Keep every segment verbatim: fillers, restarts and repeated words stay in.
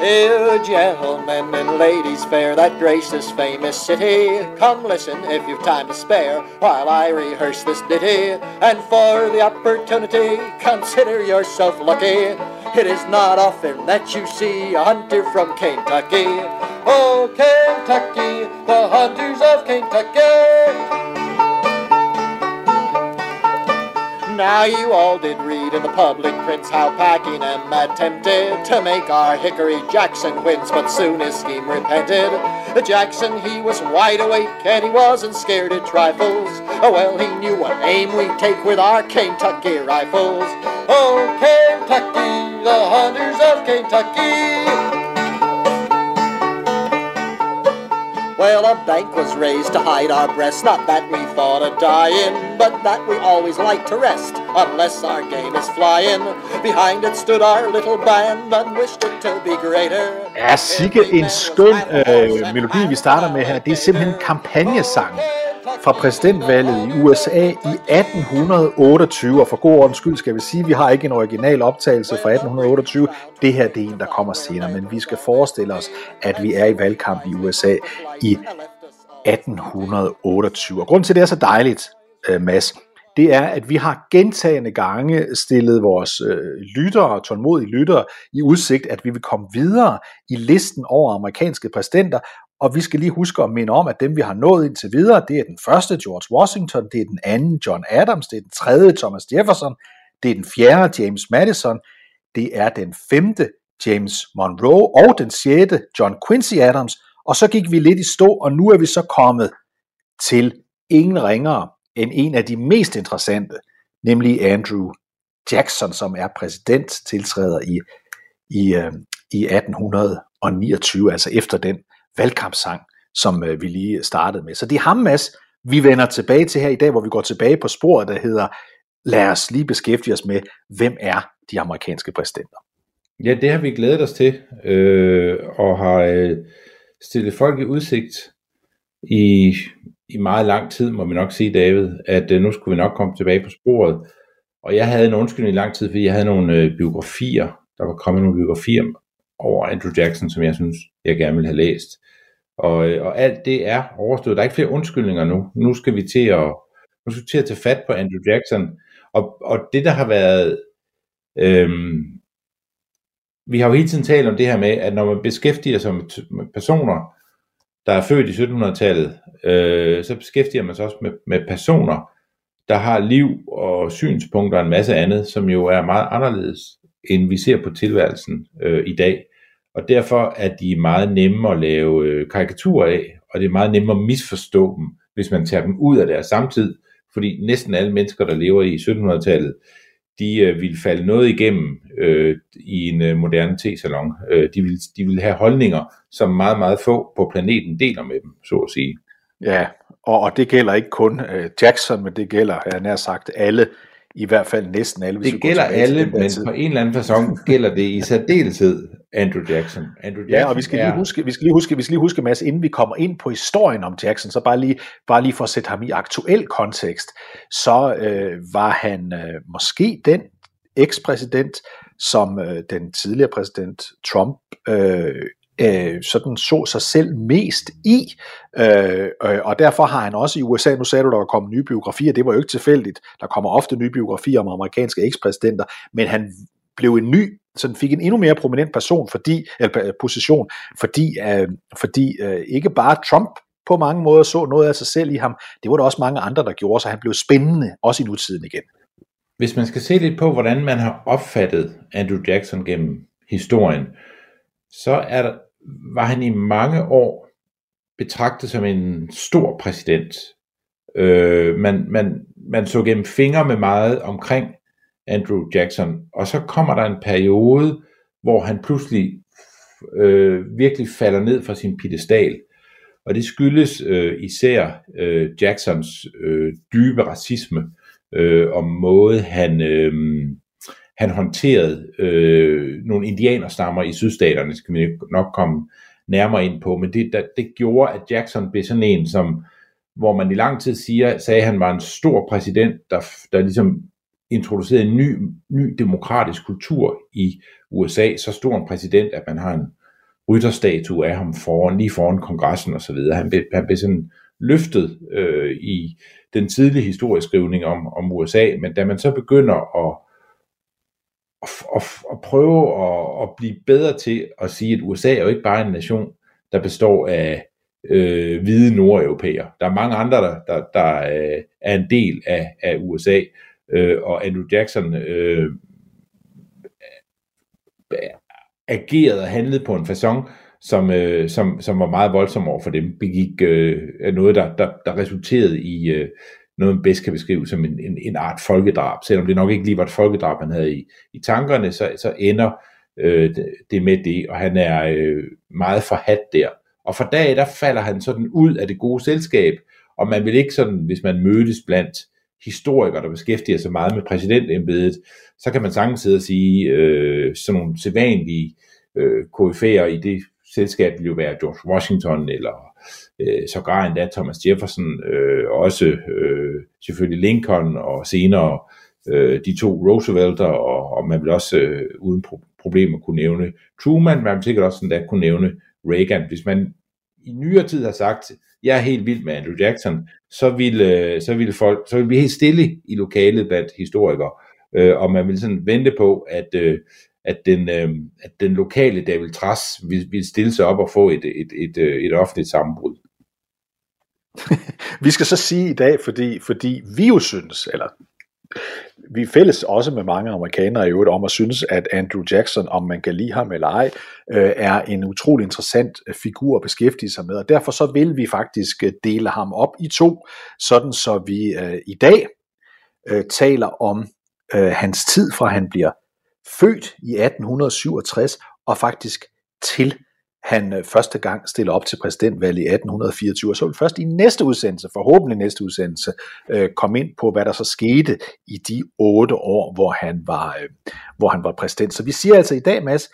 Dear gentlemen and ladies fair, that gracious famous city, come listen if you've time to spare, while I rehearse this ditty, and for the opportunity, consider yourself lucky. It is not often that you see a hunter from Kentucky. Oh, Kentucky, the hunters of Kentucky. Now you all did read in the public prints how Packingham attempted to make our Hickory Jackson wins, but soon his scheme repented. Jackson, he was wide awake and he wasn't scared at trifles. Oh, well, he knew what aim we take with our Kentucky rifles. Oh, Kentucky, the hunters of Kentucky. Well, a bank was raised to hide our breasts, not that we thought of dying, but that we always like to rest, unless our game is flying. Behind it stood our little band, none wished it to be greater. Ja, sikke en skøn øh, melodi, vi starter med her. Det er simpelthen en kampagnesang fra præsidentvalget i U S A i atten otteogtyve, og for god ordens skyld skal vi sige, at vi har ikke en original optagelse fra atten otteogtyve. Det her det er en, der kommer senere, men vi skal forestille os, at vi er i valgkamp i U S A i atten otteogtyve. Og grunden til, det er så dejligt, Mads, det er, at vi har gentagende gange stillet vores øh, lyttere, tålmodige lyttere, i udsigt, at vi vil komme videre i listen over amerikanske præsidenter. Og vi skal lige huske at minde om, at dem vi har nået indtil videre, det er den første George Washington, det er den anden John Adams, det er den tredje Thomas Jefferson, det er den fjerde James Madison, det er den femte James Monroe og den sjette John Quincy Adams. Og så gik vi lidt i stå, og nu er vi så kommet til ingen ringere end en af de mest interessante, nemlig Andrew Jackson, som er præsident, tiltræder i, i, i atten niogtyve, altså efter den valgkampsang, som vi lige startede med. Så det er ham, Mads, vi vender tilbage til her i dag, hvor vi går tilbage på sporet, der hedder, lad os lige beskæftige os med, hvem er de amerikanske præsidenter? Ja, det har vi glædet os til, øh, og har øh, stillet folk i udsigt i, i meget lang tid, må vi nok sige, David, at øh, nu skulle vi nok komme tilbage på sporet. Og jeg havde en undskyldning i lang tid, fordi jeg havde nogle øh, biografier, der var kommet nogle biografier over Andrew Jackson, som jeg synes, jeg gerne ville have læst. Og, og alt det er overstået. Der er ikke flere undskyldninger nu. Nu skal vi til at, nu skal vi til at tage fat på Andrew Jackson. Og, og det, der har været... Øhm, vi har jo hele tiden talt om det her med, at når man beskæftiger sig med personer, der er født i sytten hundrede-tallet, øh, så beskæftiger man sig også med, med personer, der har liv og synspunkter og en masse andet, som jo er meget anderledes, end vi ser på tilværelsen øh, i dag. Og derfor er de meget nemme at lave øh, karikaturer af, og det er meget nemmere at misforstå dem, hvis man tager dem ud af deres samtid, fordi næsten alle mennesker, der lever i sytten hundrede-tallet, de øh, ville falde noget igennem øh, i en øh, moderne te-salon. Øh, de, ville, de ville have holdninger, som meget, meget få på planeten deler med dem, så at sige. Ja, og, og det gælder ikke kun øh, Jackson, men det gælder, jeg nær sagt, alle. I hvert fald næsten alle. Hvis det gælder alle, men tid. På en eller anden facon gælder det i særdeleshed Andrew Jackson. Andrew Jackson. Ja, og vi skal lige huske, vi skal lige huske, vi skal lige huske, Mads, inden vi kommer ind på historien om Jackson, så bare lige, bare lige for at sætte ham i aktuel kontekst, så øh, var han øh, måske den ekspræsident, som øh, den tidligere præsident Trump øh, Øh, sådan så sig selv mest i, øh, øh, og derfor har han også i U S A, nu sagde du, der var kommet nye biografier, det var jo ikke tilfældigt, der kommer ofte nye biografier om amerikanske ekspræsidenter, men han blev en ny, sådan fik en endnu mere prominent person, fordi, eller position, fordi, øh, fordi øh, ikke bare Trump på mange måder så noget af sig selv i ham, det var der også mange andre, der gjorde, så han blev spændende, også i nutiden igen. Hvis man skal se lidt på, hvordan man har opfattet Andrew Jackson gennem historien, så er der var han i mange år betragtet som en stor præsident. Øh, man, man, man så gennem fingre med meget omkring Andrew Jackson, og så kommer der en periode, hvor han pludselig øh, virkelig falder ned fra sin piedestal, og det skyldes øh, især øh, Jacksons øh, dybe racisme, øh, om måde han, øh, han håndterede øh, nogle indianerstammer i sydstaterne, skal vi nok komme nærmere ind på, men det, det gjorde, at Jackson blev sådan en, som, hvor man i lang tid siger, sagde, at han var en stor præsident, der, der ligesom introducerede en ny, ny demokratisk kultur i U S A, så stor en præsident, at man har en rytterstatue af ham foran, lige foran kongressen osv. Han blev, han blev sådan løftet øh, i den tidlige historieskrivning om, om U S A, men da man så begynder at, at, at, at prøve at, at blive bedre til at sige, at U S A er jo ikke bare en nation, der består af øh, hvide nordeuropæer. Der er mange andre, der, der, der øh, er en del af, af U S A, øh, og Andrew Jackson øh, agerede og handlede på en facon, som, øh, som, som var meget voldsom over for dem, begik øh, noget, der, der, der resulterede i øh, noget, man bedst kan beskrive som en, en, en art folkedrab. Selvom det nok ikke lige var et folkedrab, han havde i, i tankerne, så, så ender øh, det med det, og han er øh, meget forhat der. Og fra dag der falder han sådan ud af det gode selskab, og man vil ikke sådan, hvis man mødes blandt historikere, der beskæftiger sig meget med præsidentembedet, så kan man sagtens sidde og sige øh, sådan nogle sædvanlige øh, koryfæer i det selskab vil jo være George Washington, eller øh, sågar endda Thomas Jefferson, øh, også øh, selvfølgelig Lincoln, og senere øh, de to Roosevelter, og, og man vil også øh, uden pro- problemer kunne nævne Truman, man vil sikkert også endda kunne nævne Reagan. Hvis man i nyere tid har sagt, jeg er helt vild med Andrew Jackson, så ville, så ville folk, så ville vi helt stille i lokalet blandt historikere, øh, og man ville sådan vente på, at øh, At den, øh, at den lokale David Trads vil, vil stille sig op og få et, et, et, et offentligt sammenbrud. Vi skal så sige i dag, fordi, fordi vi jo synes, eller vi fælles også med mange amerikanere i øvrigt om at synes, at Andrew Jackson, om man kan lide ham eller ej, øh, er en utrolig interessant figur at beskæftige sig med, og derfor så vil vi faktisk dele ham op i to, sådan så vi øh, i dag øh, taler om øh, hans tid, fra han bliver født i atten hundrede syvogtres, og faktisk til han første gang stiller op til præsidentvalget i atten fireogtyve. Så vil først i næste udsendelse, forhåbentlig næste udsendelse, komme ind på, hvad der så skete i de otte år, hvor han var, hvor han var præsident. Så vi siger altså i dag, Mads,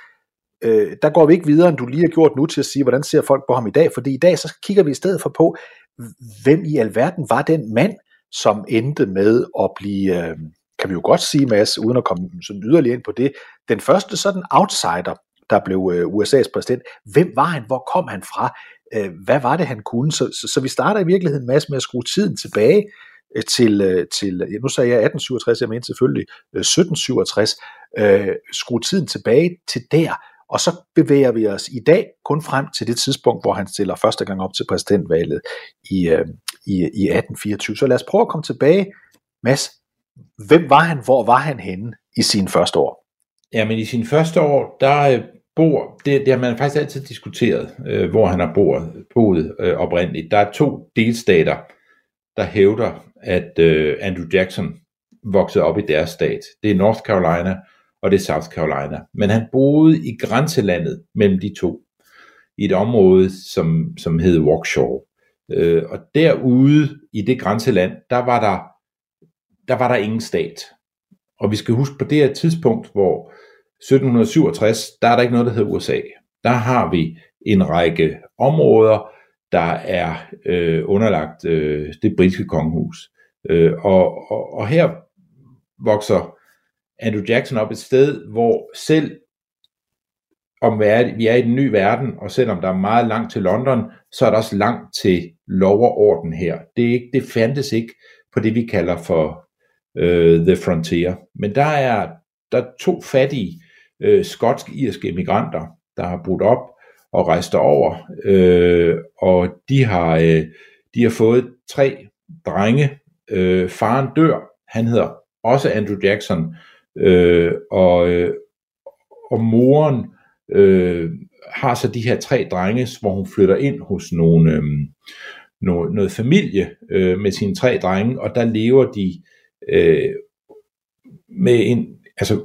der går vi ikke videre, end du lige har gjort nu, til at sige, hvordan ser folk på ham i dag, fordi i dag så kigger vi i stedet for på, hvem i alverden var den mand, som endte med at blive, kan vi jo godt sige, Mads, uden at komme sådan yderligere ind på det. Den første sådan outsider, der blev U S A's præsident, hvem var han? Hvor kom han fra? Hvad var det, han kunne? Så, så, så vi starter i virkeligheden, Mads, med at skrue tiden tilbage til, til nu sagde jeg atten syvogtres, jeg mente selvfølgelig sytten syvogtres, øh, skrue tiden tilbage til der, og så bevæger vi os i dag kun frem til det tidspunkt, hvor han stiller første gang op til præsidentvalget i, øh, i, i atten fireogtyve. Så lad os prøve at komme tilbage, Mads. Hvem var han? Hvor var han henne i sine første år? Jamen i sine første år, der bor, det, det har man faktisk altid diskuteret, øh, hvor han har boet, boet øh, oprindeligt. Der er to delstater, der hævder, at øh, Andrew Jackson voksede op i deres stat. Det er North Carolina, og det er South Carolina. Men han boede i grænselandet mellem de to, i et område, som, som hed Waxhaw. Øh, og derude i det grænseland, der var der der var der ingen stat. Og vi skal huske på det her tidspunkt, hvor sytten syvogtres, der er der ikke noget, der hedder U S A. Der har vi en række områder, der er øh, underlagt øh, det britiske kongehus. Øh, og, og, og her vokser Andrew Jackson op et sted, hvor selv om vi er i den nye verden, og selvom der er meget langt til London, så er der også langt til lov og orden her. Det, er ikke, det fandtes ikke på det, vi kalder for Uh, the Frontier. Men der er, der er to fattige uh, skotsk-irske emigranter, der har brudt op og rejst derover, uh, og de har, uh, de har fået tre drenge. Uh, faren dør, han hedder også Andrew Jackson, uh, og, uh, og moren uh, har så de her tre drenge, hvor hun flytter ind hos nogle, um, no, noget familie uh, med sine tre drenge, og der lever de Øh, med en, altså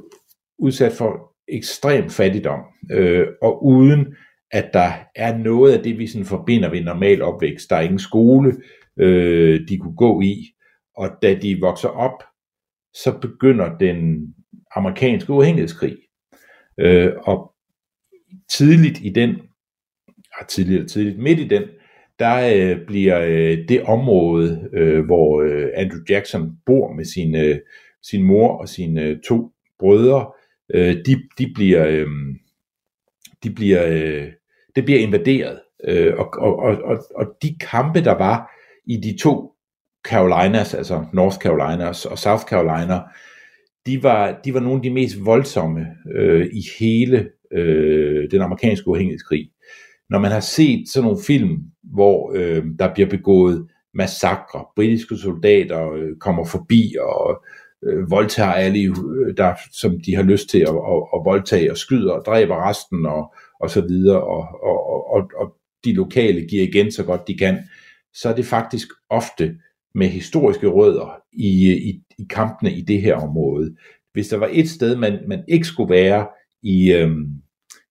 udsat for ekstrem fattigdom, øh, og uden at der er noget af det, vi sådan forbinder ved en normal opvækst. Der er ingen skole, øh, de kunne gå i, og da de vokser op, så begynder den amerikanske uafhængighedskrig. Øh, og tidligt i den, ja, tidligt og tidligt midt i den, der øh, bliver øh, det område, øh, hvor øh, Andrew Jackson bor med sin, øh, sin mor og sine øh, to brødre, øh, de, de bliver, øh, de bliver, øh, det bliver invaderet. Øh, og, og, og, og de kampe, der var i de to Carolinas, altså North Carolinas og South Carolina, de var, de var nogle af de mest voldsomme øh, i hele øh, den amerikanske uafhængighedskrig. Når man har set sådan nogle film, hvor øh, der bliver begået massakre, britiske soldater øh, kommer forbi og øh, voldtager alle, øh, der, som de har lyst til at, at, at voldtage, og skyder og dræber resten og, og så videre, og, og, og, og de lokale giver igen så godt de kan, så er det faktisk ofte med historiske rødder i, i, i kampene i det her område. Hvis der var et sted, man, man ikke skulle være i, øhm,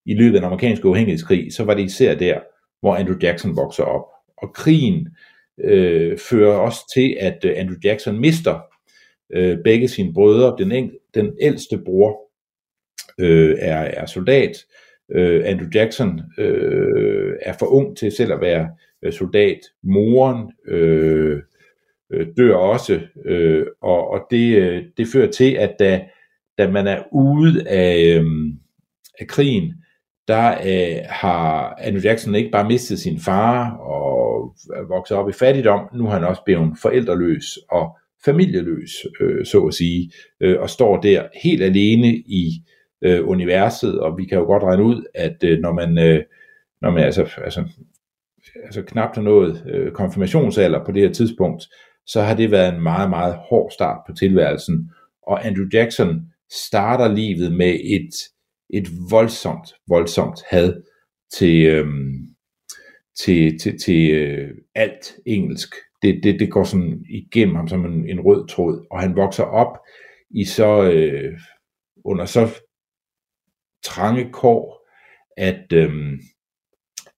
i løbet af den amerikanske uafhængighedskrig, så var det især der, hvor Andrew Jackson vokser op. Og krigen øh, fører også til, at Andrew Jackson mister øh, begge sine brødre. Den, en, den ældste bror øh, er, er soldat. Øh, Andrew Jackson øh, er for ung til selv at være øh, soldat. Moren øh, dør også, øh, og, og det, det fører til, at da, da man er ude af, øhm, af krigen, der øh, har Andrew Jackson ikke bare mistet sin far og vokset op i fattigdom, nu har han også blevet forældreløs og familieløs, øh, så at sige, øh, og står der helt alene i øh, universet, og vi kan jo godt regne ud, at øh, når man, øh, når man altså, altså, altså knap har nået øh, konfirmationsalder på det her tidspunkt, så har det været en meget, meget hård start på tilværelsen. Og Andrew Jackson starter livet med et, et voldsomt, voldsomt had til, øhm, til, til, til øh, alt engelsk. Det, det, det går sådan igennem ham som en, en rød tråd, og han vokser op i så, øh, under så trange kår, at, øh,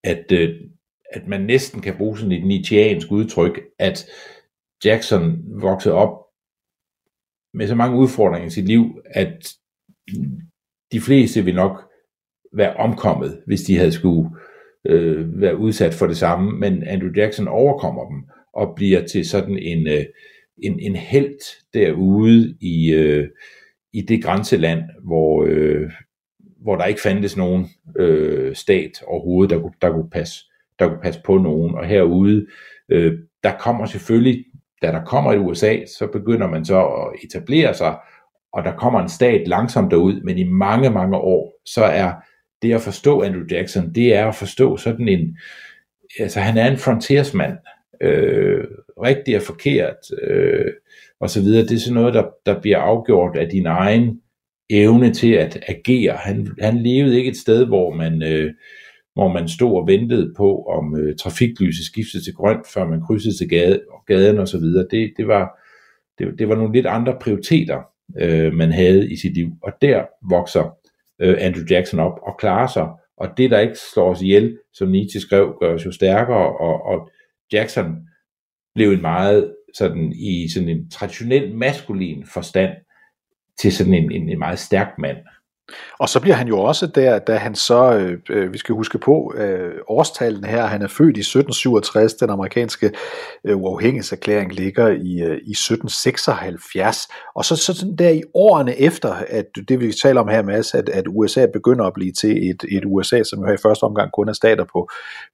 at, øh, at man næsten kan bruge sådan et nietzscheansk udtryk, at Jackson voksede op med så mange udfordringer i sit liv, at de fleste ville nok være omkommet, hvis de havde skulle øh, være udsat for det samme. Men Andrew Jackson overkommer dem og bliver til sådan en, øh, en, en helt derude i, øh, i det grænseland, hvor, øh, hvor der ikke fandtes nogen øh, stat overhovedet, der kunne, der kunne passe, der kunne passe på nogen. Og herude øh, der kommer selvfølgelig, da der kommer et U S A, så begynder man så at etablere sig, og der kommer en stat langsomt derud, men i mange, mange år, så er det at forstå Andrew Jackson, det er at forstå sådan en, altså han er en frontiersmand, øh, rigtig og forkert, øh, og så videre. Det er sådan noget, der, der bliver afgjort af din egen evne til at agere. Han, han levede ikke et sted, hvor man... Øh, hvor man stod og ventede på, om øh, trafiklyset skiftede til grønt, før man krydsede til gade, gaden og så videre. Det, det, var, det, det var nogle lidt andre prioriteter, øh, man havde i sit liv. Og der vokser øh, Andrew Jackson op og klarer sig. Og det, der ikke slår os ihjel, som Nietzsche skrev, gør os jo stærkere. Og, og Jackson blev en meget sådan, i sådan en traditionel maskulin forstand til sådan en, en, en meget stærk mand. Og så bliver han jo også der, da han så, øh, vi skal huske på, øh, årstallene her, han er født i sytten syvogtres, den amerikanske øh, uafhængighedserklæring ligger i, øh, i sytten seksoghalvfjerds, og så, så sådan der i årene efter, at det vi taler om her, Mads, at, at U S A begynder at blive til et, et U S A, som jo her i første omgang kun er stater på,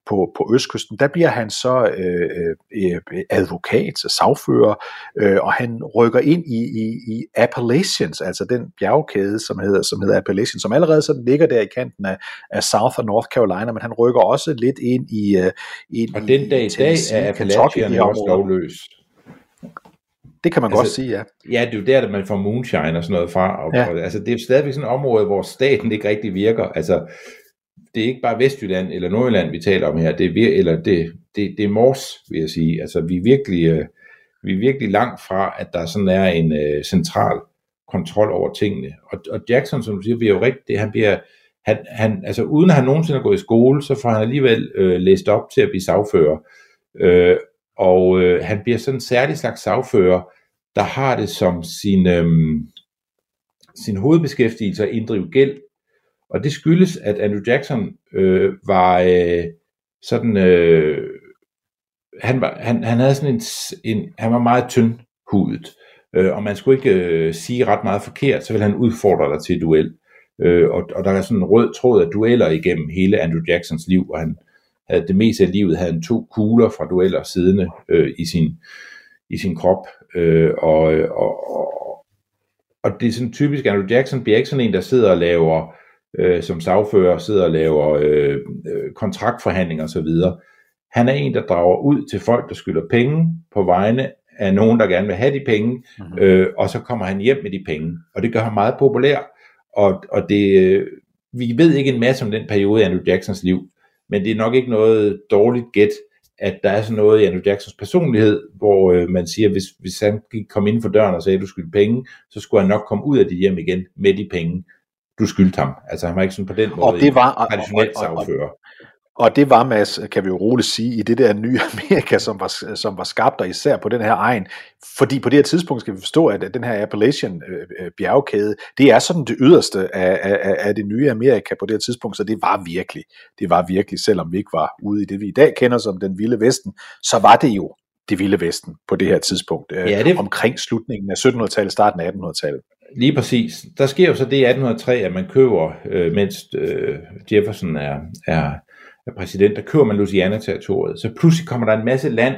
på, på østkysten, der bliver han så øh, øh, advokat, sagfører, øh, og han rykker ind i, i, i Appalachians, altså den bjergkæde, som hedder, som hedder Appalachian, som allerede sådan ligger der i kanten af, af South og North Carolina, men han rykker også lidt ind i uh, ind og den dag i, i dag er Appalachian også lovløs. Det kan man altså godt sige, ja. Ja, det er jo der, at man får moonshine og sådan noget fra. Og, ja. og, altså, det er stadigvæk sådan et område, hvor staten ikke rigtig virker. Altså, det er ikke bare Vestjylland eller Nordjylland, vi taler om her. Det er, vir- eller det, det, det er Mors, vil jeg sige. Altså, vi er virkelig, øh, vi er virkelig langt fra, at der sådan er en øh, central kontrol over tingene. Og, og Jackson, som du siger, bliver jo rigtig, han bliver, han, han, altså uden at han nogensinde er gået i skole, så får han alligevel øh, læst op til at blive sagfører. Øh, og øh, han bliver sådan en særlig slags sagfører, der har det som sin, øhm, sin hovedbeskæftigelse at inddrive gæld. Og det skyldes, at Andrew Jackson øh, var øh, sådan, øh, han var, han, han havde sådan en, en, han var meget tyndhudet, øh, og man skulle ikke øh, sige ret meget forkert, så ville han udfordre dig til et duel. Øh, og, og der er sådan en rød tråd af dueller igennem hele Andrew Jacksons liv, og han havde det meste af livet, havde han to kugler fra dueller siddende øh, i sin, i sin krop, øh, og, og, og, og det er sådan typisk, Andrew Jackson bliver ikke sådan en, der sidder og laver, øh, som sagfører, sidder og laver øh, kontraktforhandlinger osv. Han er en, der drager ud til folk, der skylder penge på vegne af nogen, der gerne vil have de penge, mm-hmm. øh, og så kommer han hjem med de penge, og det gør ham meget populær, og, og det, øh, vi ved ikke en masse om den periode i Andrew Jacksons liv, men det er nok ikke noget dårligt gæt, at der er sådan noget i Andrew Jacksons personlighed, hvor øh, man siger, hvis, hvis han kom inden for døren og sagde, at du skyldte penge, så skulle han nok komme ud af dit hjem igen med de penge, du skyldte ham. Altså han var ikke sådan på den måde en traditionel sagfører. Og det var, Mads, kan vi jo roligt sige, i det der nye Amerika, som var, som var skabt, og især på den her egen. Fordi på det her tidspunkt skal vi forstå, at den her Appalachian bjergkæde, det er sådan det yderste af, af, af det nye Amerika på det her tidspunkt, så det var virkelig, det var virkelig, selvom vi ikke var ude i det, vi i dag kender som den vilde vesten, så var det jo det vilde vesten på det her tidspunkt, ja, det... omkring slutningen af syttenhundredetallet, starten af attenhundredetallet. Lige præcis. Der sker jo så det i attenhundrede og tre, at man køber, øh, mens øh, Jefferson er... er præsident, der køber man Louisiana-territoriet, så pludselig kommer der en masse land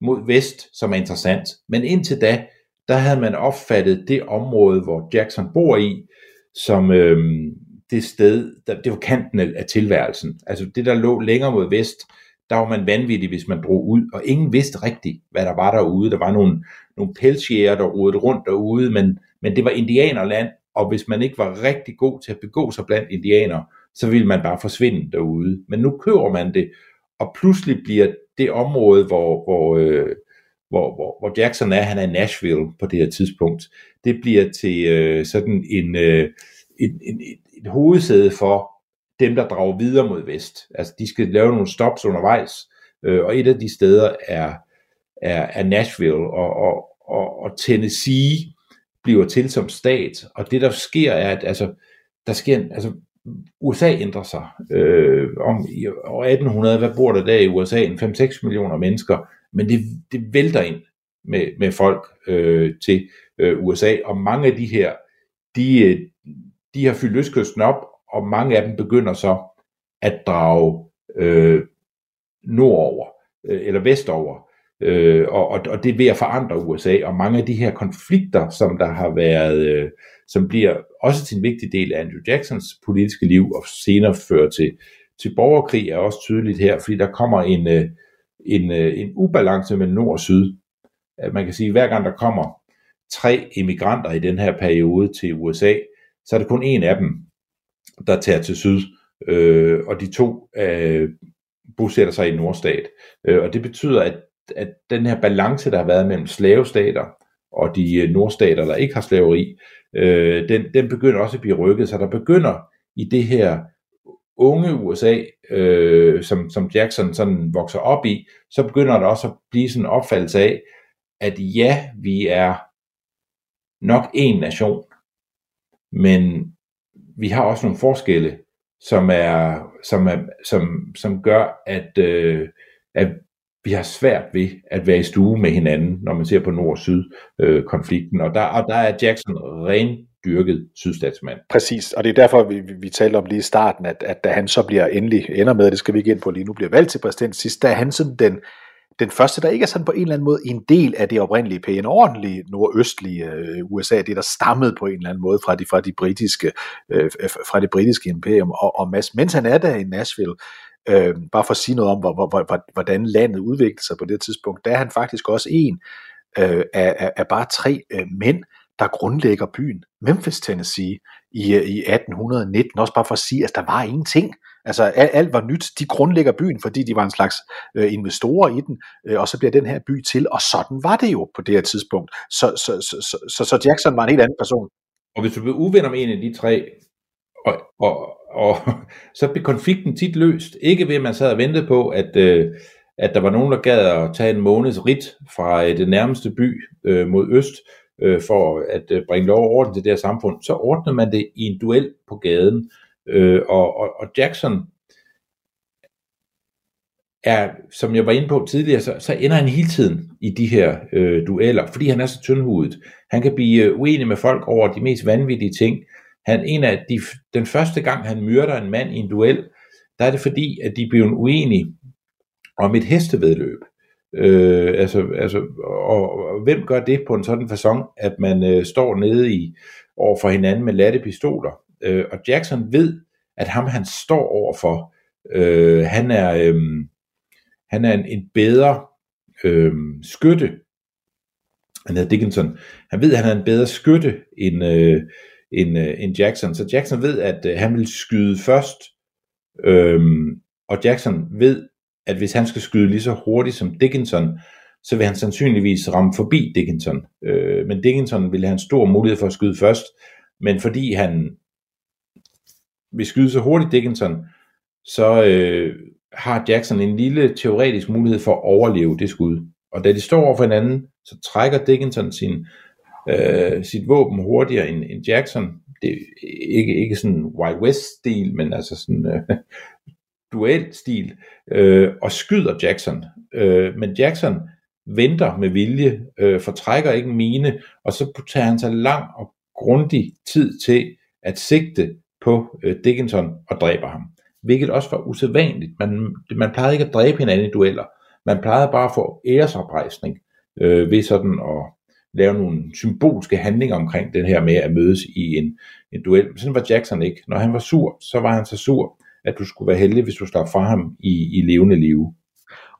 mod vest, som er interessant. Men indtil da, der havde man opfattet det område, hvor Jackson bor i, som øh, det sted, der, det var kanten af tilværelsen. Altså det, der lå længere mod vest, der var man vanvittig, hvis man drog ud, og ingen vidste rigtigt, hvad der var derude. Der var nogle, nogle pelsjæger, der rodede rundt derude, men, men det var indianerland, og hvis man ikke var rigtig god til at begå sig blandt indianere, så ville man bare forsvinde derude. Men nu køber man det, og pludselig bliver det område, hvor, hvor, øh, hvor, hvor, hvor Jackson er, han er i Nashville på det her tidspunkt, det bliver til øh, sådan en, øh, en, en, et hovedsæde for dem, der drager videre mod vest. Altså, de skal lave nogle stops undervejs, øh, og et af de steder er, er, er Nashville, og, og, og, og Tennessee bliver til som stat, og det, der sker, er, at altså, der sker en... Altså, U S A ændrer sig. Øh, om i år attenhundrede, hvad bor der der i U S A? En fem til seks millioner mennesker, men det, det vælter ind med, med folk øh, til øh, U S A, og mange af de her, de, de har fyldt østkysten op, og mange af dem begynder så at drage øh, nordover, øh, eller vestover, øh, og, og, og det er ved at forandre U S A, og mange af de her konflikter, som der har været... Øh, som bliver også til en vigtig del af Andrew Jacksons politiske liv, og senere fører til, til borgerkrig, er også tydeligt her, fordi der kommer en, en, en ubalance mellem nord og syd. Man kan sige, at hver gang der kommer tre emigranter i den her periode til U S A, så er det kun en af dem, der tager til syd, øh, og de to øh, bosætter sig i nordstat. Øh, og det betyder, at, at den her balance, der har været mellem slavestater og de nordstater, der ikke har slaveri, Øh, den, den begynder også at blive rykket, så der begynder i det her unge U S A, øh, som, som Jackson sådan vokser op i, så begynder der også at blive sådan en opfattelse af, at ja, vi er nok en nation, men vi har også nogle forskelle, som er, som er, som, som gør, at, øh, at vi har svært ved at være i stue med hinanden, når man ser på nord-syd-konflikten. Og der, og der er Jackson rendyrket sydstatsmand. Præcis, og det er derfor, vi, vi talte om lige i starten, at, at da han så bliver endelig ender med, det skal vi ikke ind på lige nu, bliver valgt til præsident sidst, da han sådan den, den første, der ikke er sådan på en eller anden måde en del af det oprindelige pæne, ordentlige nordøstlige U S A, det der stammede på en eller anden måde fra de, fra de britiske, fra det britiske imperium. Og, og mens han er der i Nashville, Øh, bare for at sige noget om, hvor, hvor, hvor, hvordan landet udviklede sig på det tidspunkt, der er han faktisk også en øh, af, af bare tre øh, mænd, der grundlægger byen Memphis, Tennessee, i, i atten nitten, også bare for at sige, at der var ingenting. Altså alt, alt var nyt. De grundlægger byen, fordi de var en slags øh, investorer i den, øh, og så bliver den her by til, og sådan var det jo på det her tidspunkt. Så, så, så, så, så Jackson var en helt anden person. Og hvis du blev uven om en af de tre, og... og Og så blev konflikten tit løst, ikke ved at man sad og ventede på, at, øh, at der var nogen, der gad at tage en måneds ridt fra øh, den nærmeste by øh, mod øst, øh, for at øh, bringe lov og orden til det her samfund, så ordnede man det i en duel på gaden. Øh, og, og, og Jackson er, som jeg var inde på tidligere, så, så ender han hele tiden i de her øh, dueller, fordi han er så tyndhudet. Han kan blive uenig med folk over de mest vanvittige ting. Han, en af de, den første gang, han myrder en mand i en duel, der er det fordi, at de bliver uenige om et hestevedløb. Øh, altså, altså, og, og hvem gør det på en sådan façon, at man øh, står nede i over for hinanden med ladte pistoler? Øh, og Jackson ved, at ham han står overfor, øh, han er, øh, han er en, en bedre øh, skytte. Han hedder Dickinson. Han ved, at han er en bedre skytte end, øh, end, øh, end Jackson. Så Jackson ved, at øh, han vil skyde først, øh, og Jackson ved, at hvis han skal skyde lige så hurtigt som Dickinson, så vil han sandsynligvis ramme forbi Dickinson. Øh, men Dickinson ville have en stor mulighed for at skyde først, men fordi han vil skyde så hurtigt Dickinson, så øh, har Jackson en lille teoretisk mulighed for at overleve det skud. Og da de står over for hinanden, så trækker Dickinson sin, øh, sit våben hurtigere end, end Jackson. Det er ikke, ikke sådan Wild West-stil, men altså sådan øh, duel-stil, øh, og skyder Jackson. Øh, men Jackson venter med vilje, øh, fortrækker ikke mine, og så tager han sig lang og grundig tid til at sigte på øh, Dickinson og dræber ham. Hvilket også var usædvanligt. Man, man plejede ikke at dræbe hinanden i dueller. Man plejede bare at få æresoprejsning øh, ved sådan at lave nogle symbolske handlinger omkring den her med at mødes i en, en duel. Men sådan var Jackson ikke. Når han var sur, så var han så sur, at du skulle være heldig, hvis du slap fra ham i, i levende live.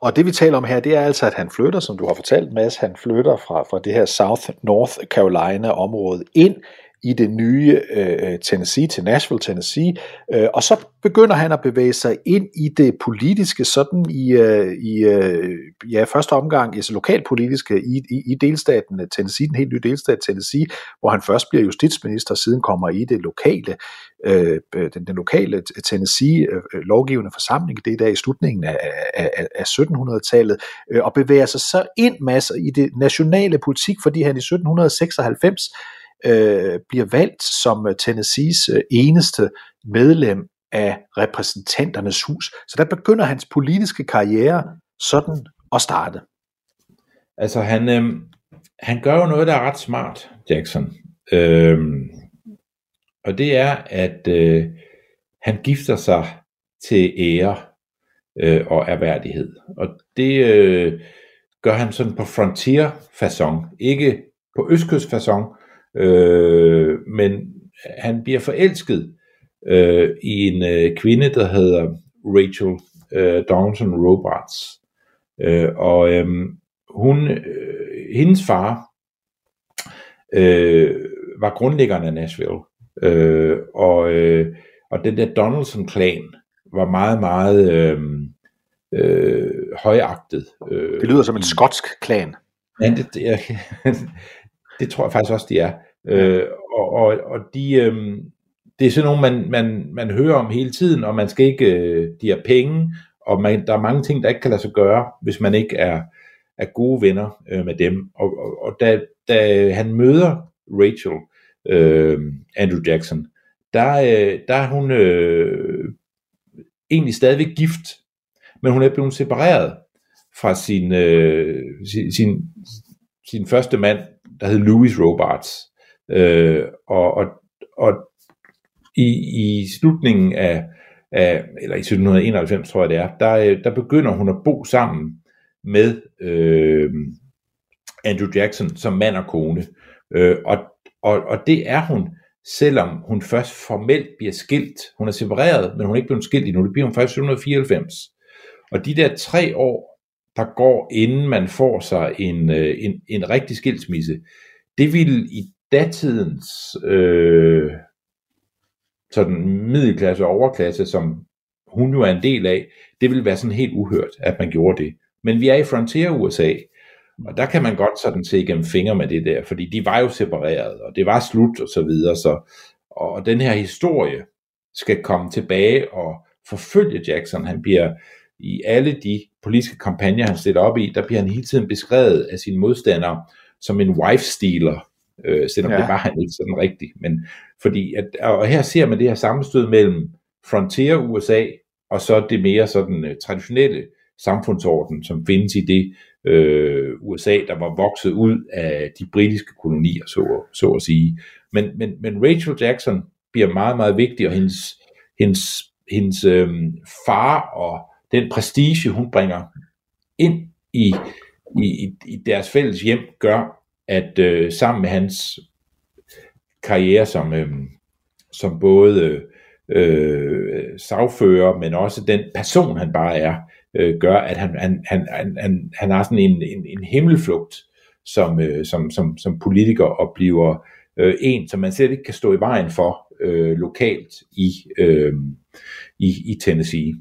Og det vi taler om her, det er altså, at han flytter, som du har fortalt, Mads, han flytter fra, fra det her South North Carolina-område ind i det nye øh, Tennessee, til Nashville, Tennessee, øh, og så begynder han at bevæge sig ind i det politiske, sådan i, øh, i øh, ja, første omgang, altså lokalpolitiske i, i, i delstaten Tennessee, den helt nye delstat Tennessee, hvor han først bliver justitsminister, siden kommer i det lokale, øh, den, den lokale Tennessee øh, lovgivende forsamling, det er der i slutningen af, af, af sytten hundrede-tallet, øh, og bevæger sig så ind masser i det nationale politik, fordi han i sytten seksoghalvfems Øh, bliver valgt som Tennessees øh, eneste medlem af repræsentanternes hus. Så der begynder hans politiske karriere sådan at starte. Altså han, øh, han gør jo noget, der er ret smart, Jackson. Øh, og det er, at øh, han gifter sig til ære øh, og erhverdighed. Og det øh, gør han sådan på frontier-façon. Ikke på østkyst-façon, Øh, men han bliver forelsket øh, i en øh, kvinde, der hedder Rachel øh, Donaldson Robards. Øh, og øh, hun, øh, hendes far øh, var grundlæggeren af Nashville. Øh, og, øh, og den der Donaldson-klan var meget, meget øh, øh, højagtet. Øh, det lyder som en skotsk klan. Ja, det, det, det tror jeg faktisk også, de er. Øh, og og, og de, øh, det er sådan nogle, man, man, man hører om hele tiden, og man skal ikke, øh, de har penge, og man, der er mange ting, der ikke kan lade sig gøre, hvis man ikke er, er gode venner øh, med dem. Og, og, og da, da han møder Rachel, øh, Andrew Jackson, der, øh, der er hun øh, egentlig stadigvæk gift, men hun er blevet separeret fra sin, øh, sin, sin, sin første mand, der hed Louis Robards. Øh, og, og, og i, i slutningen af, af, eller i sytten enoghalvfems, tror jeg det er, der, der begynder hun at bo sammen med øh, Andrew Jackson som mand og kone. Øh, og, og, og det er hun, selvom hun først formelt bliver skilt. Hun er separeret, men hun er ikke blevet skilt endnu. Det bliver hun først sytten fireoghalvfems. Og de der tre år, der går, inden man får sig en, en, en rigtig skilsmisse. Det ville i datidens øh, sådan middelklasse og overklasse, som hun jo er en del af, det ville være sådan helt uhørt, at man gjorde det. Men vi er i frontier-U S A, og der kan man godt sådan se igennem fingre med det der, fordi de var jo separeret, og det var slut, og så videre. Så, og den her historie skal komme tilbage og forfølge Jackson. Han bliver i alle de politiske kampagner, han stiller op i, der bliver han hele tiden beskrevet af sine modstandere som en wife-stealer, øh, selvom ja. det var han ikke sådan rigtigt. Men fordi at, og her ser man det her sammenstød mellem frontier-U S A og så det mere sådan traditionelle samfundsorden, som findes i det øh, U S A, der var vokset ud af de britiske kolonier, så, så at sige. Men, men, men Rachel Jackson bliver meget, meget vigtig, og hendes, hendes, hendes øh, far og den prestige, hun bringer ind i, i, i deres fælles hjem, gør, at øh, sammen med hans karriere som, øh, som både øh, sagfører, men også den person, han bare er, øh, gør, at han, han, han, han, han har sådan en, en, en himmelflugt som, øh, som, som, som politiker og bliver øh, en, som man slet ikke kan stå i vejen for øh, lokalt i, øh, i, i Tennessee.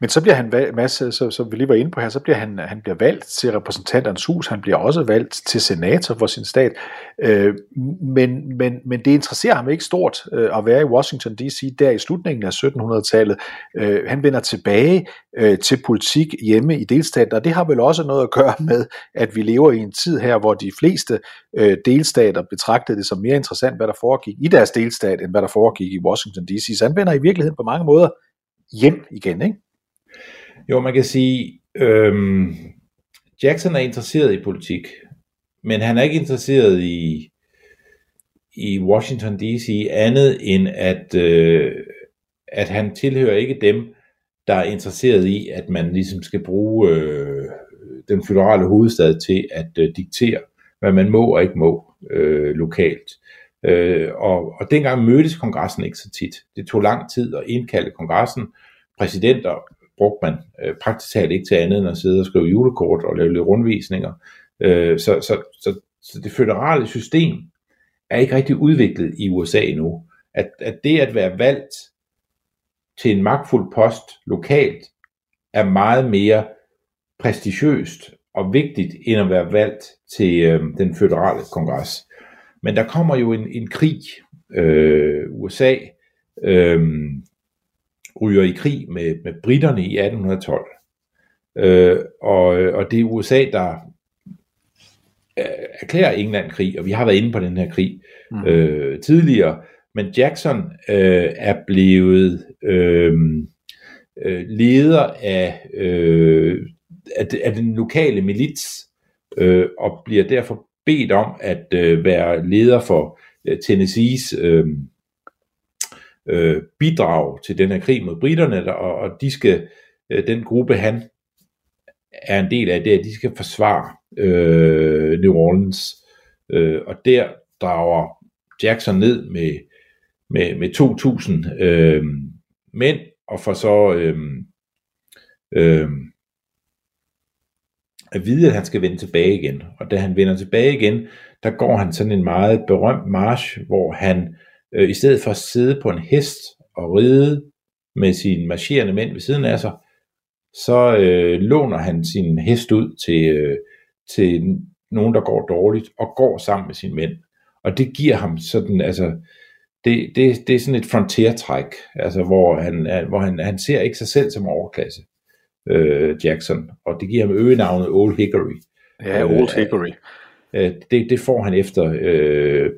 Men så bliver han valgt, så som vi lige var inde på her, så bliver han, han bliver valgt til repræsentanternes hus, han bliver også valgt til senator for sin stat, øh, men, men, men det interesserer ham ikke stort øh, at være i Washington D C der i slutningen af sytten hundrede-tallet. Øh, han vender tilbage øh, til politik hjemme i delstaten, og det har vel også noget at gøre med, at vi lever i en tid her, hvor de fleste øh, delstater betragtede det som mere interessant, hvad der foregik i deres delstat, end hvad der foregik i Washington D C. Så han vender i virkeligheden på mange måder hjem igen, ikke? Jo, man kan sige, øhm, Jackson er interesseret i politik, men han er ikke interesseret i, i Washington D C andet end, at, øh, at han tilhører ikke dem, der er interesseret i, at man ligesom skal bruge øh, den føderale hovedstad til at øh, diktere, hvad man må og ikke må øh, lokalt. Øh, og, og dengang mødtes kongressen ikke så tit. Det tog lang tid at indkalde kongressen. Præsidenter brugte man øh, praktisk talt ikke til andet end at sidde og skrive julekort og lave lidt rundvisninger. Øh, så, så, så, så det føderale system er ikke rigtig udviklet i U S A endnu. At, at det at være valgt til en magtfuld post lokalt er meget mere prestigiøst og vigtigt end at være valgt til øh, den føderale kongres. Men der kommer jo en, en krig. Øh, U S A øh, ryger i krig med, med briterne i atten tolv. Øh, og, og det er U S A, der erklærer England krig, og vi har været inde på den her krig øh, tidligere. Men Jackson øh, er blevet øh, leder af, øh, af, af den lokale milits, øh, og bliver derfor bedt om at øh, være leder for øh, Tennessees øh, øh, bidrag til den her krig mod briterne, der, og, og de skal, øh, den gruppe han er en del af, det er, de skal forsvare øh, New Orleans, øh, og der drager Jackson ned med, med, med to tusind øh, mænd, og får så øh, øh, at vide, at han skal vende tilbage igen. Og da han vender tilbage igen, der går han sådan en meget berømt march, hvor han øh, i stedet for at sidde på en hest og ride med sine marcherende mænd ved siden af sig, så øh, låner han sin hest ud til, øh, til nogen, der går dårligt, og går sammen med sine mænd. Og det giver ham sådan, altså, det, det, det er sådan et frontiertræk, altså, hvor, han, hvor han, han ser ikke sig selv som overklasse. Jackson, og det giver ham øgenavnet Old Hickory. Ja, Old Hickory. Det, det får han efter øh,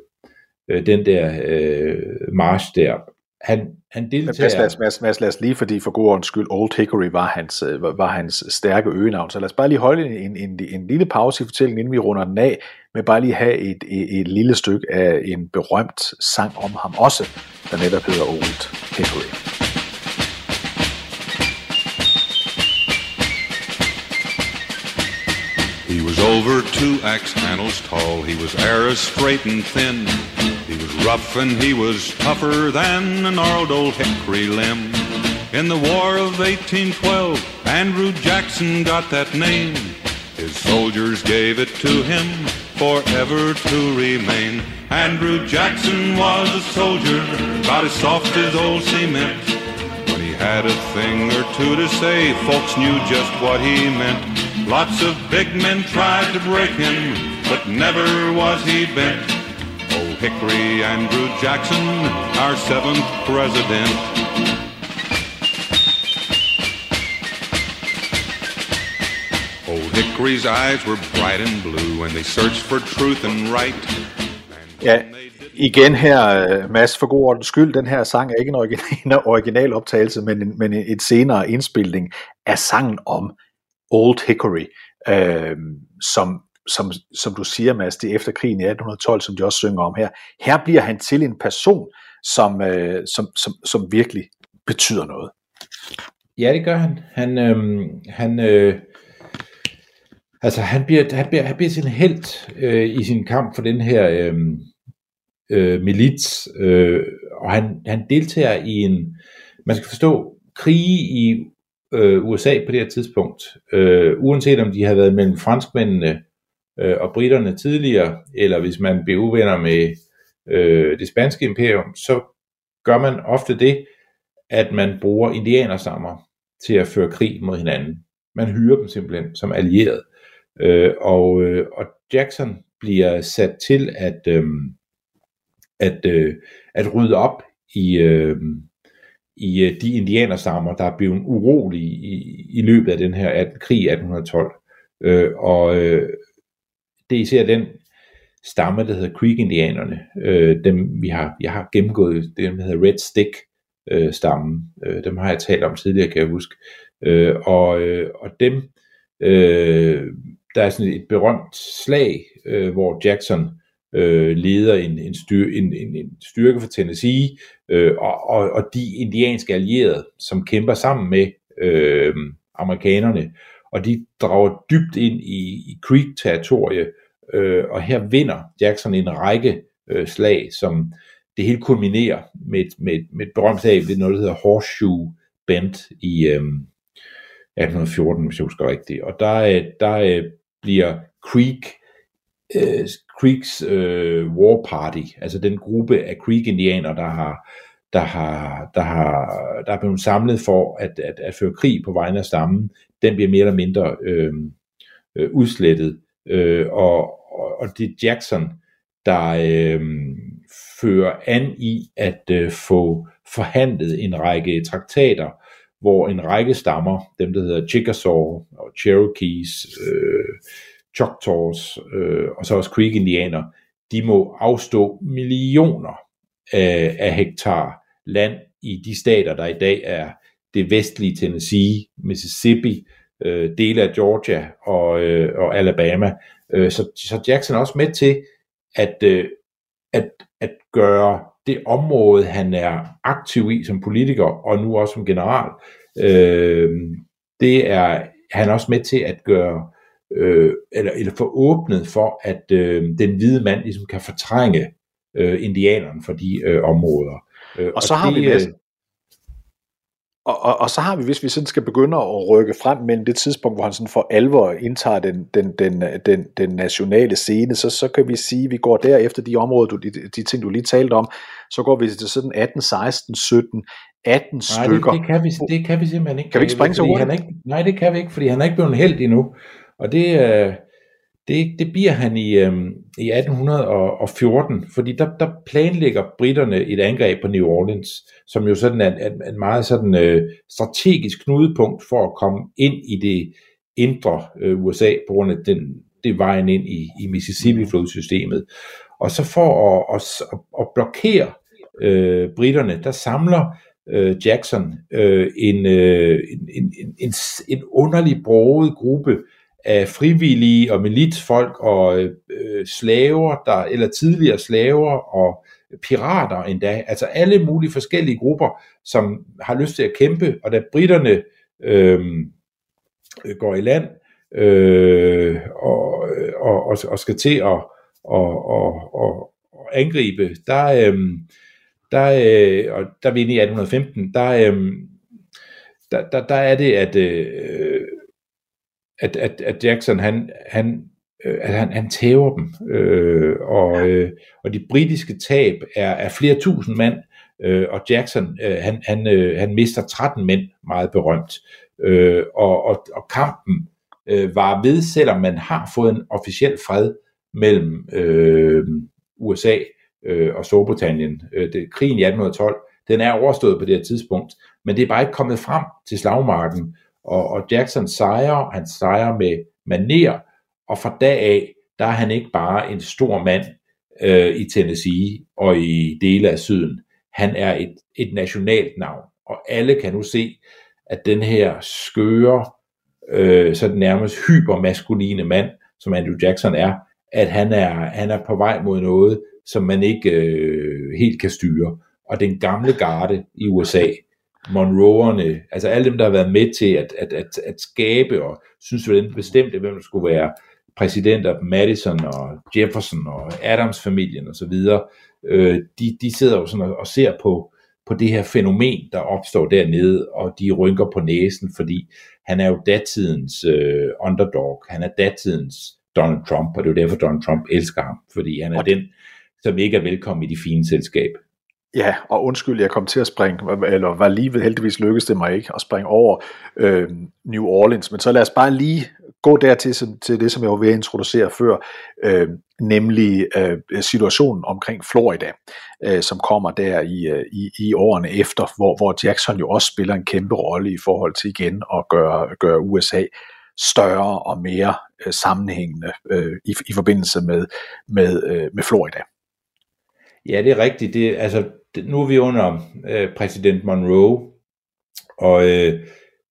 den der øh, march der. Han, han deltager... Men Mads, Mads, Mads, lad os lige, fordi for god ordens skyld, Old Hickory var hans, var hans stærke øgenavn, så lad os bare lige holde en, en, en lille pause i fortællingen, inden vi runder den af, men bare lige have et, et, et lille stykke af en berømt sang om ham også, der netop hedder Old Hickory. He was over two axe handles tall, he was arrow straight and thin, he was rough and he was tougher than a gnarled old hickory limb. In the war of eighteen twelve, Andrew Jackson got that name, his soldiers gave it to him forever to remain. Andrew Jackson was a soldier, about as soft as old cement. When he had a thing or two to say, folks knew just what he meant. Lots of big men tried to break him, but never was he bent. Old Hickory Andrew Jackson, our seventh president. Old Hickory's eyes were bright and blue, and they searched for truth and right. Ja, igen her, Mads, for god ordens skyld, den her sang er ikke en original, original optagelse, men, men et senere indspilning af sangen om Old Hickory, øh, som, som, som du siger, Mads, det er efter krigen i atten tolv, som de også synger om her. Her bliver han til en person, som, øh, som, som, som virkelig betyder noget. Ja, det gør han. Han, øh, han øh Altså, han bliver, han bliver, han bliver sin helt øh, i sin kamp for den her øh, øh, milits, øh, og han, han deltager i en, man skal forstå, krige i øh, U S A på det her tidspunkt, øh, uanset om de havde været mellem franskmændene øh, og briterne tidligere, eller hvis man blev uvenner med øh, det spanske imperium, så gør man ofte det, at man bruger indianerstammer til at føre krig mod hinanden. Man hyrer dem simpelthen som allierede. Øh, og, øh, og Jackson bliver sat til at øh, at øh, at rydde op i øh, i øh, de indianerstammer, der er blevet urolige i, i løbet af den her atten, krig i atten tolv. Øh, og øh, det er især den stamme, der hedder Creek-indianerne, øh, dem vi har jeg har gennemgået, dem der hedder Red Stick øh, stammen, øh, dem har jeg talt om tidligere, kan jeg huske, øh, og øh, og dem Øh, der er sådan et berømt slag, øh, hvor Jackson øh, leder en, en, styr, en, en, en styrke for Tennessee, øh, og, og, og de indianske allierede, som kæmper sammen med øh, amerikanerne, og de drager dybt ind i, i Creek-territorie, øh, og her vinder Jackson en række øh, slag, som det hele kulminerer med, med, med et berømt slag, det er noget, der hedder Horseshoe Bend i øh, atten fjorten, hvis jeg husker rigtigt. Og der, der bliver Creek, uh, Creeks uh, War Party, altså den gruppe af Creek-indianer, der har, der har, der har, der er blevet samlet for at, at, at føre krig på vegne af stammen, den bliver mere eller mindre øh, øh, udslettet. Øh, og, og, og det er Jackson, der øh, fører an i at øh, få forhandlet en række traktater, hvor en række stammer, dem der hedder Chickasaw og Cherokees, øh, Choctaws øh, og så også Creek-indianer, de må afstå millioner af, af hektar land i de stater, der i dag er det vestlige Tennessee, Mississippi, øh, dele af Georgia og, øh, og Alabama. Øh, så, så Jackson er også med til at, øh, at, at gøre det område, han er aktiv i som politiker, og nu også som general, øh, det er han er også med til at gøre, øh, eller, eller få åbnet for, at øh, den hvide mand ligesom kan fortrænge øh, indianerne for de øh, områder. Øh, og så og har det, vi næsten... Og, og, og så har vi, hvis vi sådan skal begynde at rykke frem mellem det tidspunkt, hvor han sådan for alvor indtager den, den, den, den, den nationale scene, så, så kan vi sige, at vi går derefter de områder, du, de, de ting, du lige talte om, så går vi til sådan atten, seksten, sytten, atten nej, stykker. Nej, det, det, det, det kan vi simpelthen ikke. Kan vi ikke springe så hurtigt? Nej, det kan vi ikke, fordi han er ikke blevet helt endnu. Og det, det, det bliver han i, i atten fjorten, fordi der, der planlægger briterne et angreb på New Orleans, som jo sådan er en meget sådan øh, strategisk knudepunkt for at komme ind i det indre øh, U S A, på grund af den, det vejen ind i, i Mississippi-flodsystemet. Og så for at, at, at blokere øh, briterne, der samler øh, Jackson øh, en, øh, en, en, en, en underlig broget gruppe af frivillige og militsfolk og øh, slaver, der, eller tidligere slaver og pirater endda, altså alle mulige forskellige grupper, som har lyst til at kæmpe, og da briterne øh, går i land øh, og, og, og skal til at og, og, og angribe, der, øh, der, øh, og der er vi inde i atten femten, der, øh, der, der, der er det, at øh, At, at, at Jackson, han, han, øh, at han, han tæver dem, øh, og, øh, og de britiske tab er, er flere tusind mand, øh, og Jackson, øh, han, han, øh, han mister tretten mænd, meget berømt, øh, og, og, og kampen øh, var ved, selvom man har fået en officiel fred mellem øh, U S A øh, og Storbritannien. Øh, det, krigen i atten tolv, den er overstået på det her tidspunkt, men det er bare ikke kommet frem til slagmarken. Og Jacksons sejre, han sejrer med, maner, og fra dag af, der er han ikke bare en stor mand øh, i Tennessee og i dele af syden. Han er et, et nationalt navn, og alle kan nu se, at den her skøre, øh, sådan nærmest hypermaskuline mand, som Andrew Jackson er, at han er, han er på vej mod noget, som man ikke øh, helt kan styre. Og den gamle garde i U S A, Monroerne, altså alle dem, der har været med til at, at, at, at skabe, og synes vel bestemte, hvem der skulle være præsidenter, Madison og Jefferson og Adams-familien osv., øh, de, de sidder jo sådan og, og ser på, på det her fænomen, der opstår dernede, og de rynker på næsen, fordi han er jo datidens øh, underdog, han er datidens Donald Trump, og det er jo derfor, Donald Trump elsker ham, fordi han er den, som ikke er velkommen i de fine selskab. Ja, og undskyld, jeg kom til at springe, eller var lige ved, heldigvis lykkedes det mig ikke, at springe over øh, New Orleans, men så lad os bare lige gå dertil som, til det, som jeg var ved at introducere før, øh, nemlig øh, situationen omkring Florida, øh, som kommer der i, øh, i, i årene efter, hvor, hvor Jackson jo også spiller en kæmpe rolle i forhold til igen at gøre, gøre U S A større og mere øh, sammenhængende øh, i, i forbindelse med, med, øh, med Florida. Ja, det er rigtigt. Det, altså, nu er vi under øh, præsident Monroe, og øh,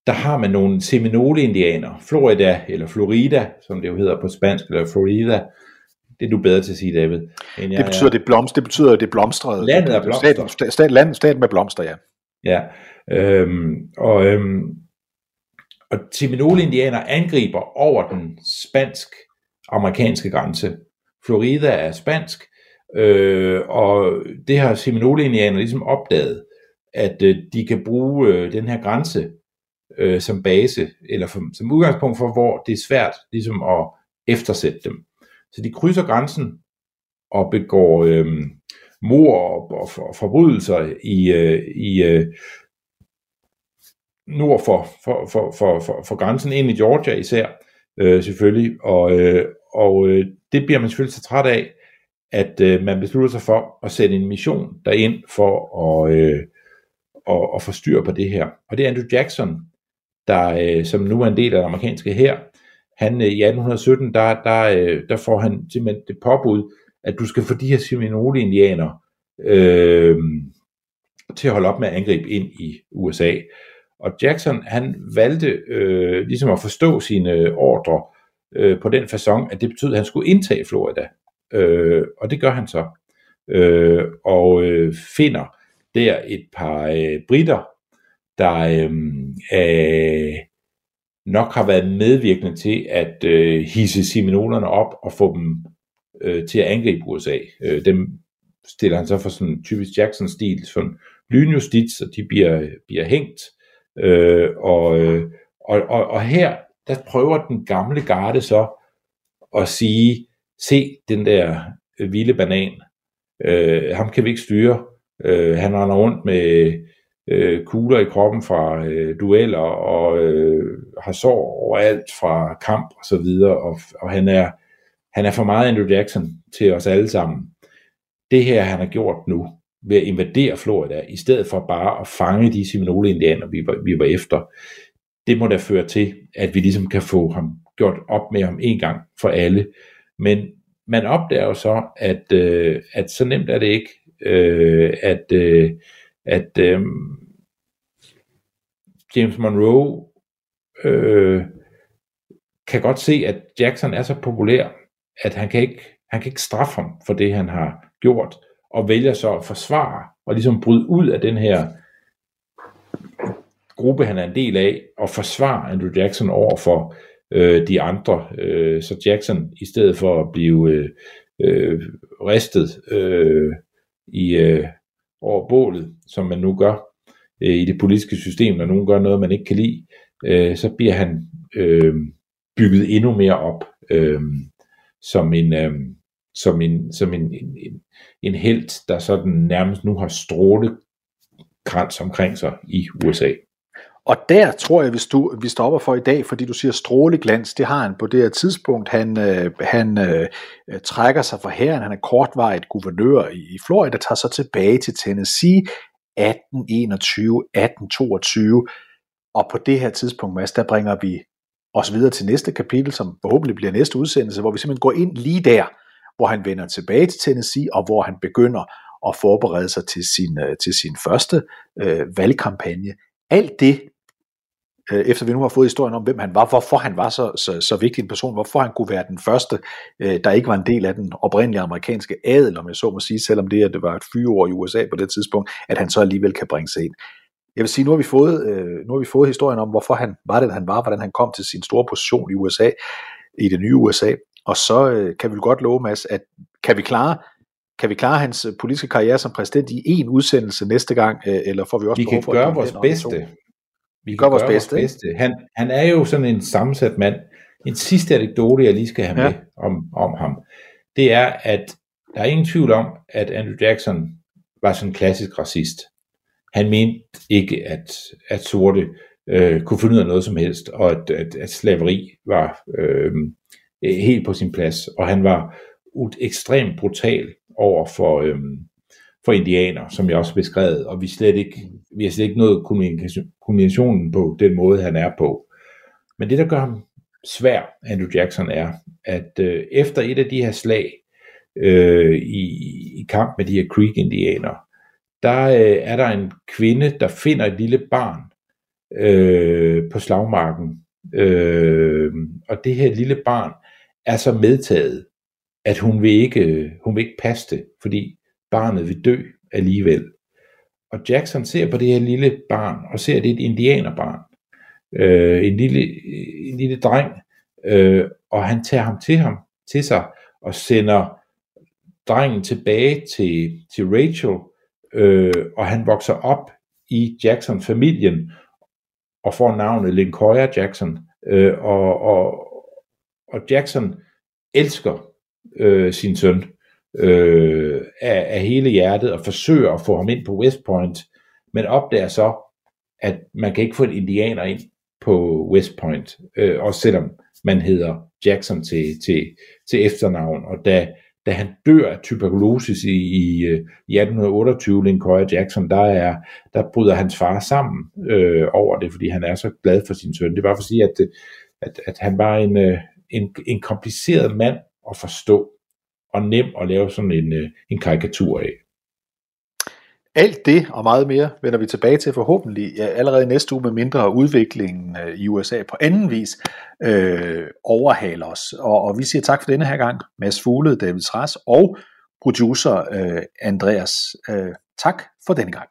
der har man nogle Seminole-indianer. Florida, eller Florida, som det jo hedder på spansk, eller Florida. Det er du bedre til at sige, David. Jeg, det betyder, det blomst, det betyder, det blomstrede. Landet er blomstret. Stat, stat, land, stat med blomster, ja. Ja, øhm, og, øhm, og Seminole-indianer angriber over den spansk-amerikanske grænse. Florida er spansk. Øh, og det har Seminole-indianerne ligesom opdaget, at øh, de kan bruge øh, den her grænse øh, som base, eller for, som udgangspunkt for, hvor det er svært ligesom at eftersætte dem. Så de krydser grænsen og begår øh, mord og, og, og forbrydelser i, øh, i øh, nord for, for, for, for, for, for grænsen, ind i Georgia især øh, selvfølgelig, og, øh, og øh, det bliver man selvfølgelig så træt af, at øh, man beslutter sig for at sætte en mission derind for at, øh, at, at få styr på det her. Og det er Andrew Jackson, der øh, som nu er en del af den amerikanske hær. Han øh, i atten sytten, der, der, øh, der får han simpelthen det påbud, at du skal få de her Seminole-indianere øh, til at holde op med at angribe ind i U S A. Og Jackson, han valgte øh, ligesom at forstå sine ordre øh, på den façon, at det betød, at han skulle indtage Florida. Øh, og det gør han så øh, og øh, finder der et par øh, briter, der øh, øh, nok har været medvirkende til at øh, hisse seminolerne op og få dem øh, til at angribe U S A. Øh, dem stiller han så for sådan typisk Jackson-stil, sådan lynjustits, og de bliver, bliver hængt. Øh, og, øh, og, og, og her, der prøver den gamle garde så at sige: se den der vilde banan, øh, ham kan vi ikke styre, øh, han render rundt med øh, kugler i kroppen fra øh, dueller og øh, har sår overalt fra kamp og så videre, og, og han, er, han er for meget Andrew Jackson til os alle sammen. Det her han har gjort nu, ved at invadere Florida, i stedet for bare at fange de Seminole-indianer, vi var, vi var efter, det må da føre til, at vi ligesom kan få ham gjort op med ham en gang for alle. Men man opdager jo så, at, øh, at så nemt er det ikke, øh, at, øh, at øh, James Monroe øh, kan godt se, at Jackson er så populær, at han kan ikke, han kan ikke straffe ham for det, han har gjort, og vælger så at forsvare og ligesom bryde ud af den her gruppe, han er en del af, og forsvare Andrew Jackson over for de andre, så Jackson i stedet for at blive øh, ristet øh, i øh, over bålet, som man nu gør øh, i det politiske system, når nogen gør noget, man ikke kan lide, øh, så bliver han øh, bygget endnu mere op øh, som en øh, som en som en en, en helt, der sådan nærmest nu har strålekrans omkring sig i U S A. Og der tror jeg, hvis du, vi stopper for i dag, fordi du siger stråleglans, det har han på det her tidspunkt. Han, øh, han øh, trækker sig fra hæren, han er kortvarigt guvernør i, i Florida, tager så tilbage til Tennessee atten enogtyve til atten toogtyve. Og på det her tidspunkt, Mads, der bringer vi og så videre til næste kapitel, som forhåbentlig bliver næste udsendelse, hvor vi simpelthen går ind lige der, hvor han vender tilbage til Tennessee, og hvor han begynder at forberede sig til sin, til sin første øh, valgkampagne. Alt det, øh, efter vi nu har fået historien om, hvem han var, hvorfor han var så, så, så vigtig en person, hvorfor han kunne være den første, øh, der ikke var en del af den oprindelige amerikanske adel, om jeg så må sige, selvom det, at det var et fyreår i U S A på det tidspunkt, at han så alligevel kan bringe sig ind. Jeg vil sige, nu har vi fået, øh, nu har vi fået historien om, hvorfor han var det, han var, hvordan han kom til sin store position i U S A, i det nye U S A, og så øh, kan vi godt love, Mads, at kan vi klare Kan vi klare hans politiske karriere som præsident i en udsendelse næste gang, eller får vi også vi behov for at gøre vores bedste. Vi kan gøre vores bedste. bedste. Han, han er jo sådan en sammensat mand. En sidste anekdote, jeg lige skal have ja. med om, om ham, det er, at der er ingen tvivl om, at Andrew Jackson var sådan en klassisk racist. Han mente ikke, at, at sorte øh, kunne finde ud af noget som helst, og at, at, at slaveri var øh, helt på sin plads, og han var ekstremt brutal over for, øhm, for indianer, som jeg også beskrevet, og vi slet ikke, vi har slet ikke nået kommunikationen på den måde, han er på. Men det, der gør ham svær, Andrew Jackson, er, at øh, efter et af de her slag øh, i, i kamp med de her Creek-indianere, der øh, er der en kvinde, der finder et lille barn øh, på slagmarken, øh, og det her lille barn er så medtaget, at hun vil ikke, hun vil ikke passe det, fordi barnet vil dø alligevel. Og Jackson ser på det her lille barn, og ser, at det er et indianerbarn. Øh, en, lille, en lille dreng, øh, og han tager ham til, ham til sig, og sender drengen tilbage til, til Rachel, øh, og han vokser op i Jackson-familien, og får navnet Lincoyer Jackson, øh, og, og, og Jackson elsker Øh, sin søn øh, af, af hele hjertet og forsøger at få ham ind på West Point, men opdager så, at man kan ikke få en indianer ind på West Point, øh, også selvom man hedder Jackson til, til, til efternavn. Og da, da han dør af tuberkulosis i, i, i atten otteogtyve, Lincoyer Jackson, der, er, der bryder hans far sammen øh, over det, fordi han er så glad for sin søn. Det var for at sige, at, at, at han var en, en, en kompliceret mand at forstå, og nem at lave sådan en, en karikatur af. Alt det og meget mere vender vi tilbage til forhåbentlig ja, allerede næste uge, med mindre udviklingen i U S A på anden vis øh, overhaler os. Og, og vi siger tak for denne her gang. Mads Fuglede, David Træs og producer øh, Andreas. Øh, tak for denne gang.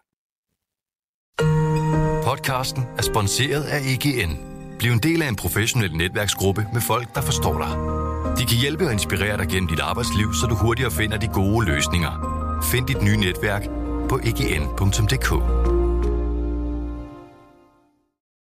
Podcasten er sponsoreret af E G N. Bliv en del af en professionel netværksgruppe med folk, der forstår dig. De kan hjælpe og inspirere dig gennem dit arbejdsliv, så du hurtigere finder de gode løsninger. Find dit nye netværk på e g n punktum d k.